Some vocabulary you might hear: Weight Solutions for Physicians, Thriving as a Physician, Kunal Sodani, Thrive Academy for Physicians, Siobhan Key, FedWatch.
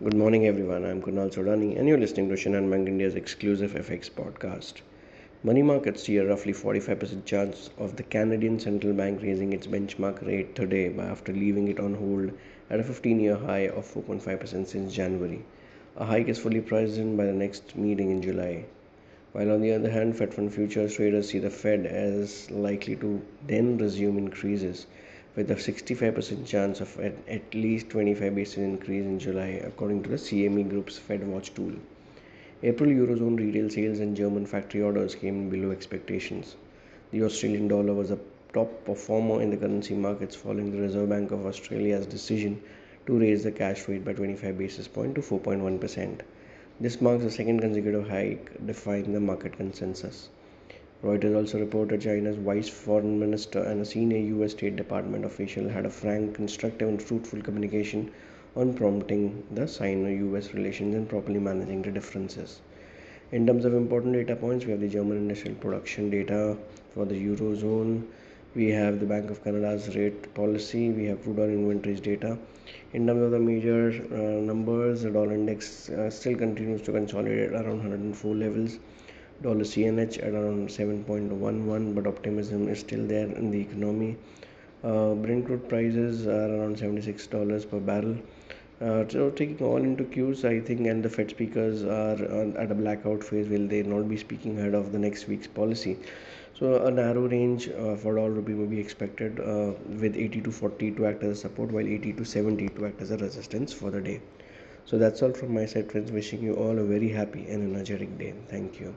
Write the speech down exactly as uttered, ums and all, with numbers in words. Good morning, everyone. I'm Kunal Sodani, and you're listening to Shinhan Bank India's exclusive F X podcast. Money markets see a roughly forty-five percent chance of the Canadian central bank raising its benchmark rate today after leaving it on hold at a fifteen-year high of four point five percent since January. A hike is fully priced in by the next meeting in July. While on the other hand, Fed Fund futures traders see the Fed as likely to then resume increases, with a sixty-five percent chance of at, at least twenty-five basis increase in July, according to the C M E Group's FedWatch tool. April Eurozone retail sales and German factory orders came in below expectations. The Australian dollar was a top performer in the currency markets following the Reserve Bank of Australia's decision to raise the cash rate by twenty-five basis points to four point one percent. This marks the second consecutive hike, defying the market consensus. Reuters also reported China's vice foreign minister and a senior U S State Department official had a frank, constructive and fruitful communication on prompting the Sino-U S relations and properly managing the differences. In terms of important data points, we have the German industrial production data for the Eurozone, we have the Bank of Canada's rate policy, we have crude oil inventories data. In terms of the major uh, numbers, the dollar index uh, still continues to consolidate around one hundred four levels. Dollar C N H at around seven point one one, but optimism is still there in the economy. Uh, Brent crude prices are around seventy-six dollars per barrel. Uh, so taking all into cues, I think, and the Fed speakers are on, at a blackout phase. Will they not be speaking ahead of the next week's policy? So a narrow range uh, for dollar rupee may be expected, uh, with eighty to forty to act as a support, while eighty to seventy to act as a resistance for the day. So that's all from my side, friends. Wishing you all a very happy and energetic day. Thank you.